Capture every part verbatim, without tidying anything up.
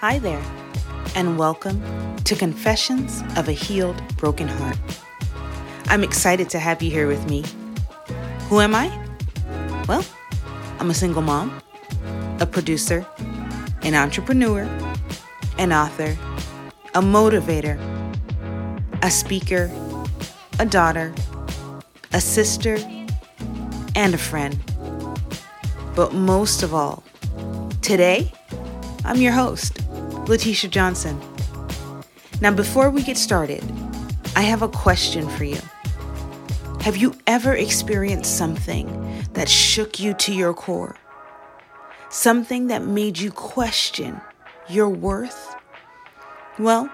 Hi there, and welcome to Confessions of a Healed Broken Heart. I'm excited to have you here with me. Who am I? Well, I'm a single mom, a producer, an entrepreneur, an author, a motivator, a speaker, a daughter, a sister, and a friend. But most of all, today, I'm your host, Letitia Johnson. Now, before we get started, I have a question for you. Have you ever experienced something that shook you to your core? Something that made you question your worth? Well,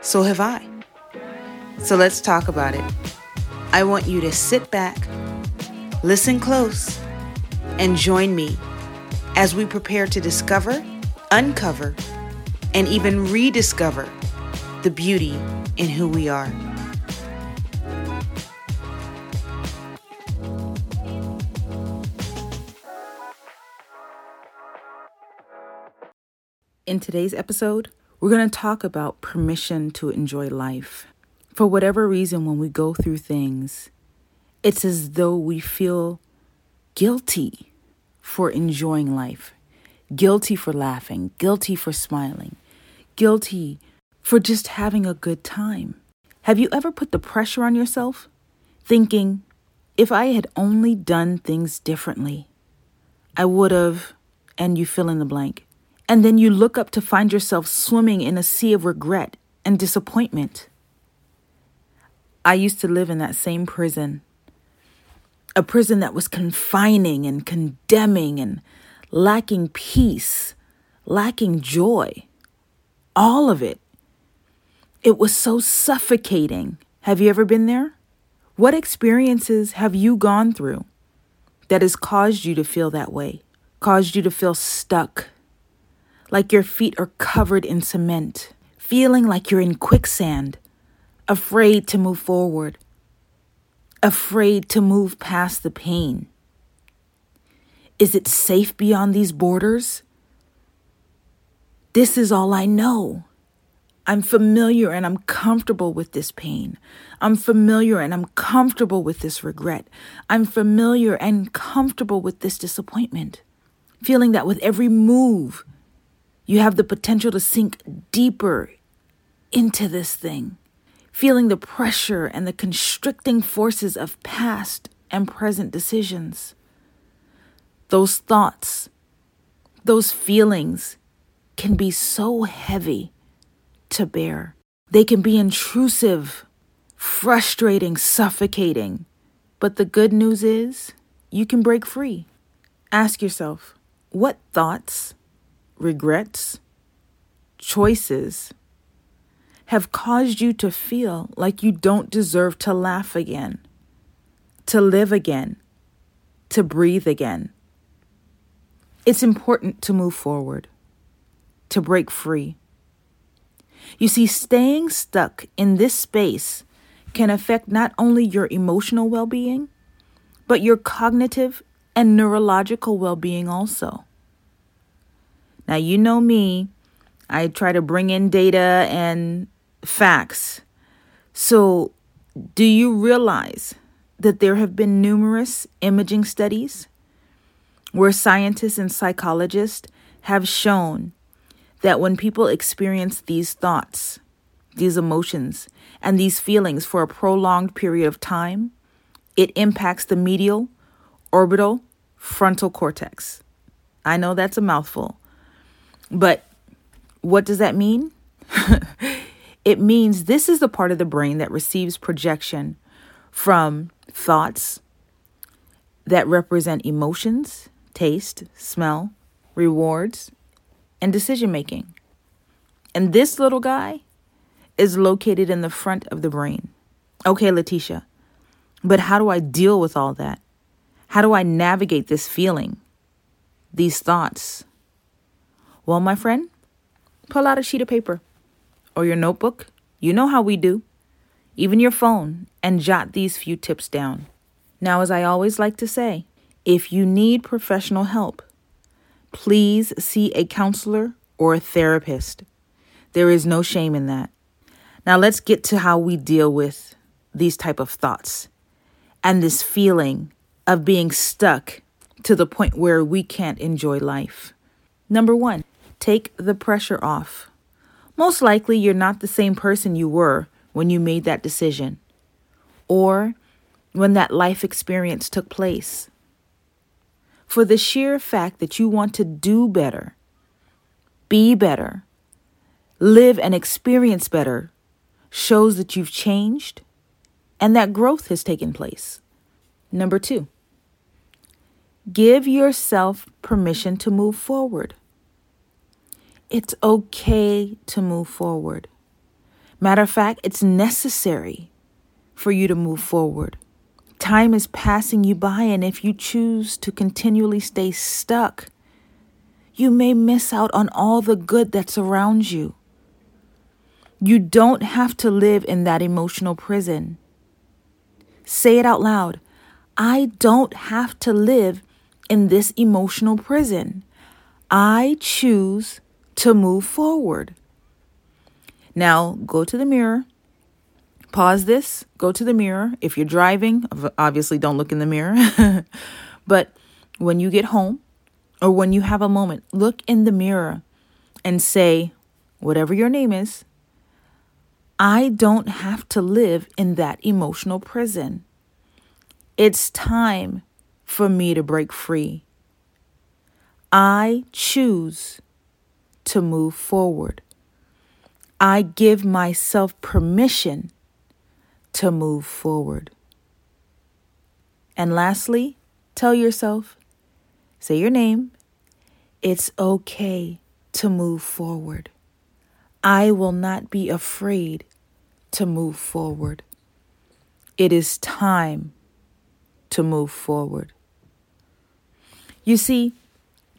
so have I. So let's talk about it. I want you to sit back, listen close, and join me as we prepare to discover, uncover, and even rediscover the beauty in who we are. In today's episode, we're going to talk about permission to enjoy life. For whatever reason, when we go through things, it's as though we feel guilty for enjoying life. Guilty for laughing, guilty for smiling, guilty for just having a good time. Have you ever put the pressure on yourself, thinking, if I had only done things differently, I would have, and you fill in the blank. And then you look up to find yourself swimming in a sea of regret and disappointment. I used to live in that same prison, a prison that was confining and condemning and lacking peace, lacking joy, all of it. It was so suffocating. Have you ever been there? What experiences have you gone through that has caused you to feel that way, caused you to feel stuck, like your feet are covered in cement, feeling like you're in quicksand, afraid to move forward, afraid to move past the pain? Is it safe beyond these borders? This is all I know. I'm familiar and I'm comfortable with this pain. I'm familiar and I'm comfortable with this regret. I'm familiar and comfortable with this disappointment. Feeling that with every move, you have the potential to sink deeper into this thing. Feeling the pressure and the constricting forces of past and present decisions. Those thoughts, those feelings can be so heavy to bear. They can be intrusive, frustrating, suffocating. But the good news is you can break free. Ask yourself, what thoughts, regrets, choices have caused you to feel like you don't deserve to laugh again, to live again, to breathe again? It's important to move forward, to break free. You see, staying stuck in this space can affect not only your emotional well-being, but your cognitive and neurological well-being also. Now, you know me, I try to bring in data and facts. So, do you realize that there have been numerous imaging studies where scientists and psychologists have shown that when people experience these thoughts, these emotions, and these feelings for a prolonged period of time, it impacts the medial, orbital, frontal cortex. I know that's a mouthful, but what does that mean? It means this is the part of the brain that receives projection from thoughts that represent emotions, taste, smell, rewards, and decision-making. And this little guy is located in the front of the brain. Okay, Letitia, but how do I deal with all that? How do I navigate this feeling, these thoughts? Well, my friend, pull out a sheet of paper or your notebook. You know how we do. Even your phone, and jot these few tips down. Now, as I always like to say, If you need professional help, please see a counselor or a therapist. There is no shame in that. Now let's get to how we deal with these type of thoughts and this feeling of being stuck to the point where we can't enjoy life. Number one, take the pressure off. Most likely you're not the same person you were when you made that decision or when that life experience took place. For the sheer fact that you want to do better, be better, live and experience better shows that you've changed and that growth has taken place. Number two, give yourself permission to move forward. It's okay to move forward. Matter of fact, it's necessary for you to move forward. Time is passing you by, and if you choose to continually stay stuck, you may miss out on all the good that surrounds you. You don't have to live in that emotional prison. Say it out loud. I don't have to live in this emotional prison. I choose to move forward. Now, go to the mirror. Pause this, go to the mirror. If you're driving, obviously don't look in the mirror. But when you get home or when you have a moment, look in the mirror and say, whatever your name is, I don't have to live in that emotional prison. It's time for me to break free. I choose to move forward. I give myself permission to move forward. And lastly, tell yourself, say your name. It's okay to move forward. I will not be afraid to move forward. It is time to move forward. You see,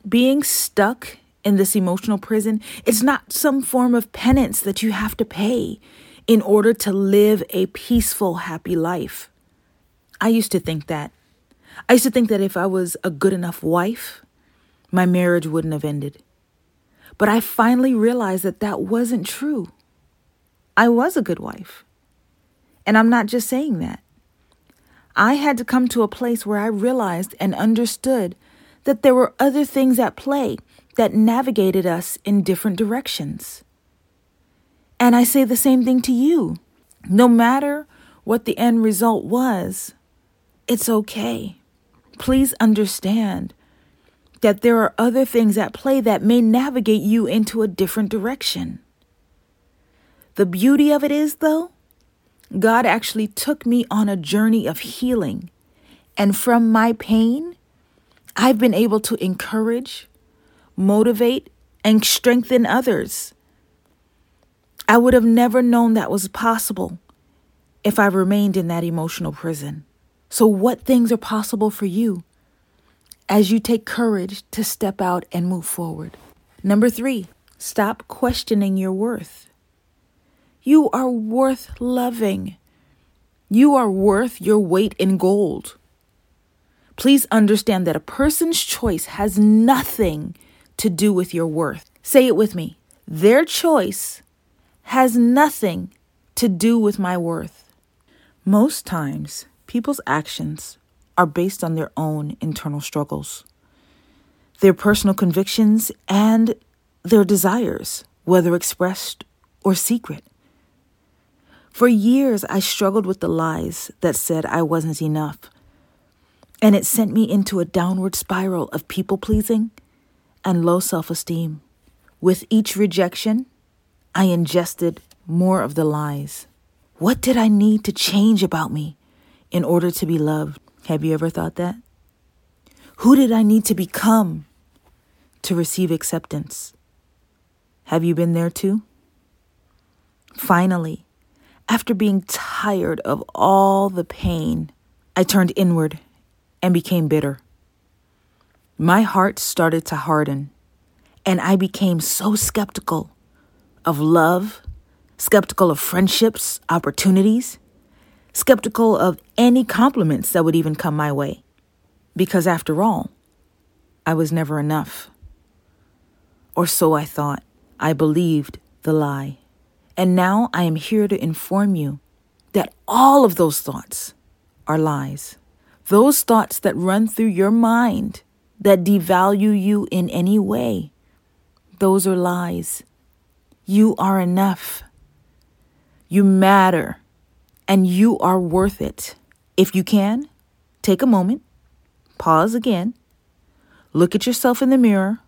being stuck in this emotional prison, it's not some form of penance that you have to pay in order to live a peaceful, happy life. I used to think that. I used to think that if I was a good enough wife, my marriage wouldn't have ended. But I finally realized that that wasn't true. I was a good wife. And I'm not just saying that. I had to come to a place where I realized and understood that there were other things at play that navigated us in different directions. And I say the same thing to you. No matter what the end result was, it's okay. Please understand that there are other things at play that may navigate you into a different direction. The beauty of it is, though, God actually took me on a journey of healing. And from my pain, I've been able to encourage, motivate, and strengthen others. I would have never known that was possible if I remained in that emotional prison. So what things are possible for you as you take courage to step out and move forward? Number three, stop questioning your worth. You are worth loving. You are worth your weight in gold. Please understand that a person's choice has nothing to do with your worth. Say it with me. Their choice has nothing to do with my worth. Most times, people's actions are based on their own internal struggles, their personal convictions, and their desires, whether expressed or secret. For years, I struggled with the lies that said I wasn't enough, and it sent me into a downward spiral of people-pleasing and low self-esteem. With each rejection, I ingested more of the lies. What did I need to change about me in order to be loved? Have you ever thought that? Who did I need to become to receive acceptance? Have you been there too? Finally, after being tired of all the pain, I turned inward and became bitter. My heart started to harden, and I became so skeptical of love, skeptical of friendships, opportunities, skeptical of any compliments that would even come my way. because after all, I was never enough. Or so I thought. I believed the lie. And now I am here to inform you that all of those thoughts are lies. Those thoughts that run through your mind that devalue you in any way, those are lies. You are enough. You matter. And you are worth it. If you can, take a moment, pause again, look at yourself in the mirror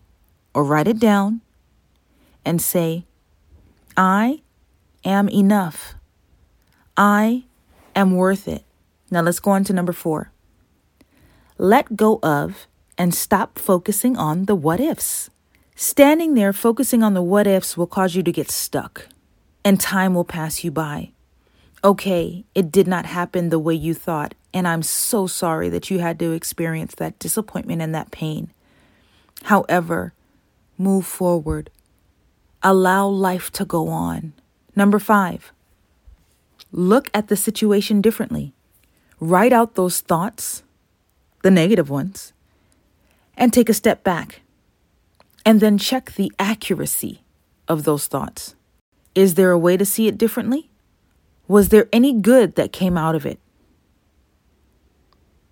or write it down and say, I am enough. I am worth it. Now let's go on to number four. Let go of and stop focusing on the what ifs. Standing there focusing on the what ifs will cause you to get stuck and time will pass you by. Okay, it did not happen the way you thought, and I'm so sorry that you had to experience that disappointment and that pain. However, move forward. Allow life to go on. Number five, look at the situation differently. Write out those thoughts, the negative ones, and take a step back. And then check the accuracy of those thoughts. Is there a way to see it differently? Was there any good that came out of it?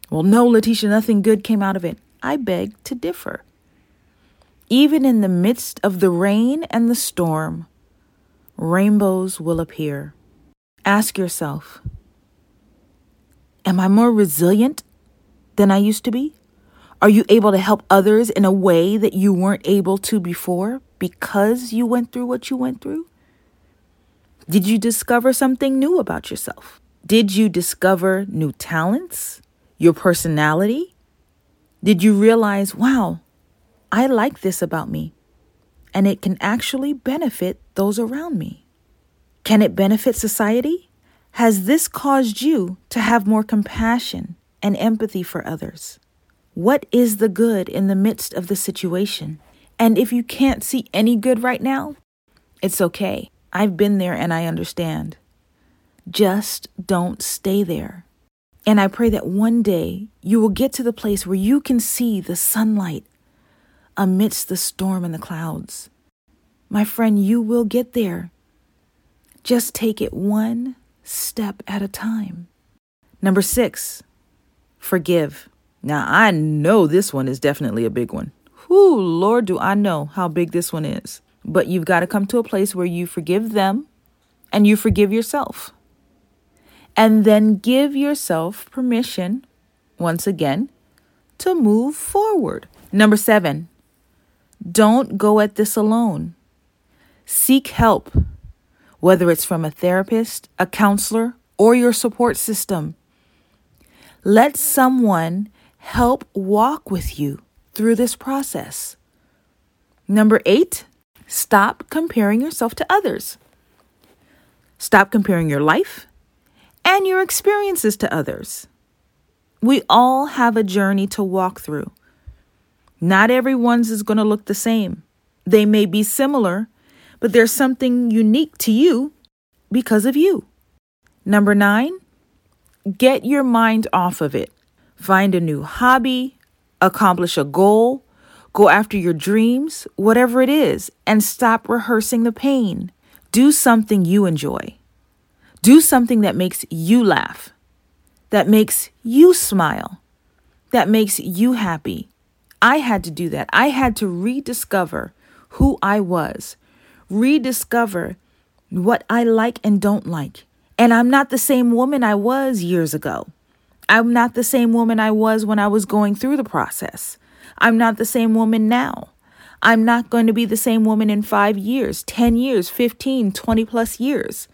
Well, no, Letitia, nothing good came out of it. I beg to differ. Even in the midst of the rain and the storm, rainbows will appear. Ask yourself, am I more resilient than I used to be? Are you able to help others in a way that you weren't able to before because you went through what you went through? Did you discover something new about yourself? Did you discover new talents? Your personality? Did you realize, wow, I like this about me, and it can actually benefit those around me? Can it benefit society? Has this caused you to have more compassion and empathy for others? What is the good in the midst of the situation? And if you can't see any good right now, it's okay. I've been there and I understand. Just don't stay there. And I pray that one day you will get to the place where you can see the sunlight amidst the storm and the clouds. My friend, you will get there. Just take it one step at a time. Number six, forgive. Now, I know this one is definitely a big one. Whew, Lord, do I know how big this one is. But you've got to come to a place where you forgive them and you forgive yourself. And then give yourself permission, once again, to move forward. Number seven, don't go at this alone. Seek help, whether it's from a therapist, a counselor, or your support system. Let someone help walk with you through this process. Number eight, stop comparing yourself to others. Stop comparing your life and your experiences to others. We all have a journey to walk through. Not everyone's is going to look the same. They may be similar, but there's something unique to you because of you. Number nine, get your mind off of it. Find a new hobby, accomplish a goal, go after your dreams, whatever it is, and stop rehearsing the pain. Do something you enjoy. Do something that makes you laugh, that makes you smile, that makes you happy. I had to do that. I had to rediscover who I was, rediscover what I like and don't like. And I'm not the same woman I was years ago. I'm not the same woman I was when I was going through the process. I'm not the same woman now. I'm not going to be the same woman in five years, ten years, fifteen, twenty plus years.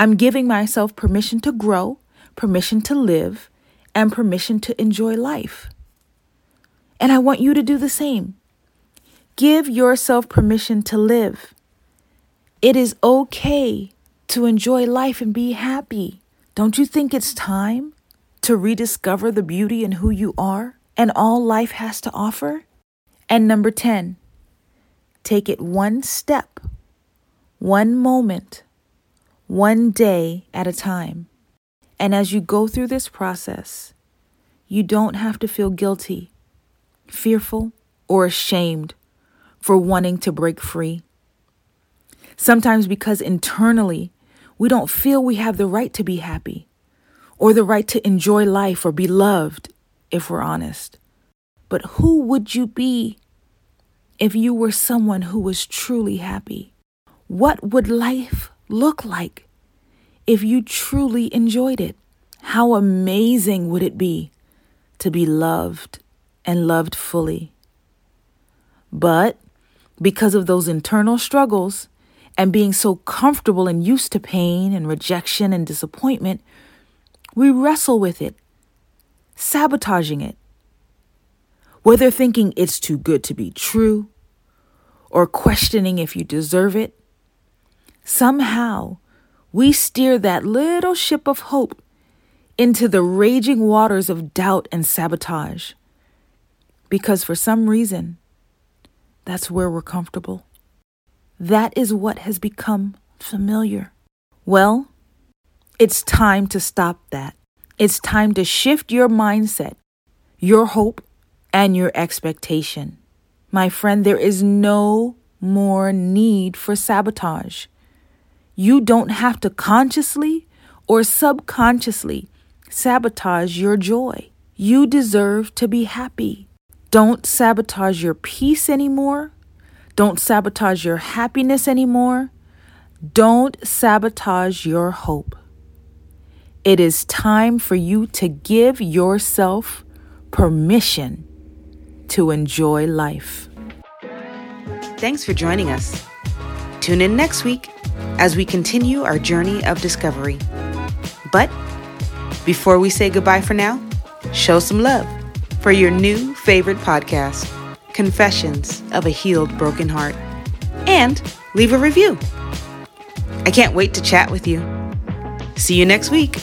I'm giving myself permission to grow, permission to live, and permission to enjoy life. And I want you to do the same. Give yourself permission to live. It is okay to enjoy life and be happy. Don't you think it's time to rediscover the beauty in who you are and all life has to offer? And number ten, take it one step, one moment, one day at a time. And as you go through this process, You don't have to feel guilty, fearful, or ashamed for wanting to break free. Sometimes because internally, we don't feel we have the right to be happy or the right to enjoy life or be loved, if we're honest. But who would you be if you were someone who was truly happy? What would life look like if you truly enjoyed it? How amazing would it be to be loved and loved fully? But because of those internal struggles and being so comfortable and used to pain and rejection and disappointment, we wrestle with it, sabotaging it. Whether thinking it's too good to be true or questioning if you deserve it, somehow we steer that little ship of hope into the raging waters of doubt and sabotage. Because for some reason, that's where we're comfortable. That is what has become familiar. Well, it's time to stop that. It's time to shift your mindset, your hope, and your expectation. My friend, there is no more need for sabotage. You don't have to consciously or subconsciously sabotage your joy. You deserve to be happy. Don't sabotage your peace anymore. Don't sabotage your happiness anymore. Don't sabotage your hope. It is time for you to give yourself permission to enjoy life. Thanks for joining us. Tune in next week as we continue our journey of discovery. But before we say goodbye for now, show some love for your new favorite podcast, Confessions of a Healed Broken Heart, and leave a review. I can't wait to chat with you. See you next week.